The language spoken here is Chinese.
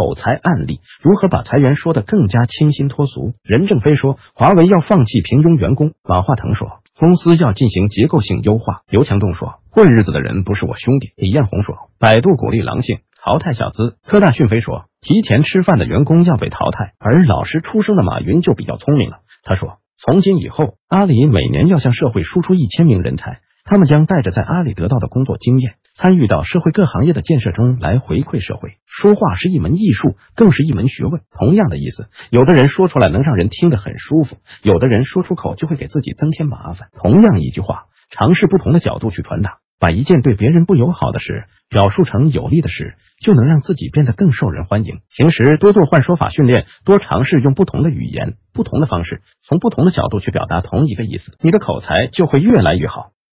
口才案例，如何把裁员说得更加清新脱俗。任正非说，华为要放弃平庸员工。马化腾说，公司要进行结构性优化。刘强东说，过日子的人不是我兄弟。李彦宏说，百度鼓励狼性，淘汰小资。科大讯飞说，提前吃饭的员工要被淘汰。而老师出生的马云就比较聪明了，他说，从今以后，阿里每年要向社会输出1000名人才，他们将带着在阿里得到的工作经验，参与到社会各行业的建设中来回馈社会。说话是一门艺术，更是一门学问。同样的意思，有的人说出来能让人听得很舒服，有的人说出口就会给自己增添麻烦。同样一句话，尝试不同的角度去传达，把一件对别人不友好的事表述成有利的事，就能让自己变得更受人欢迎。平时多做换说法训练，多尝试用不同的语言、不同的方式，从不同的角度去表达同一个意思，你的口才就会越来越好。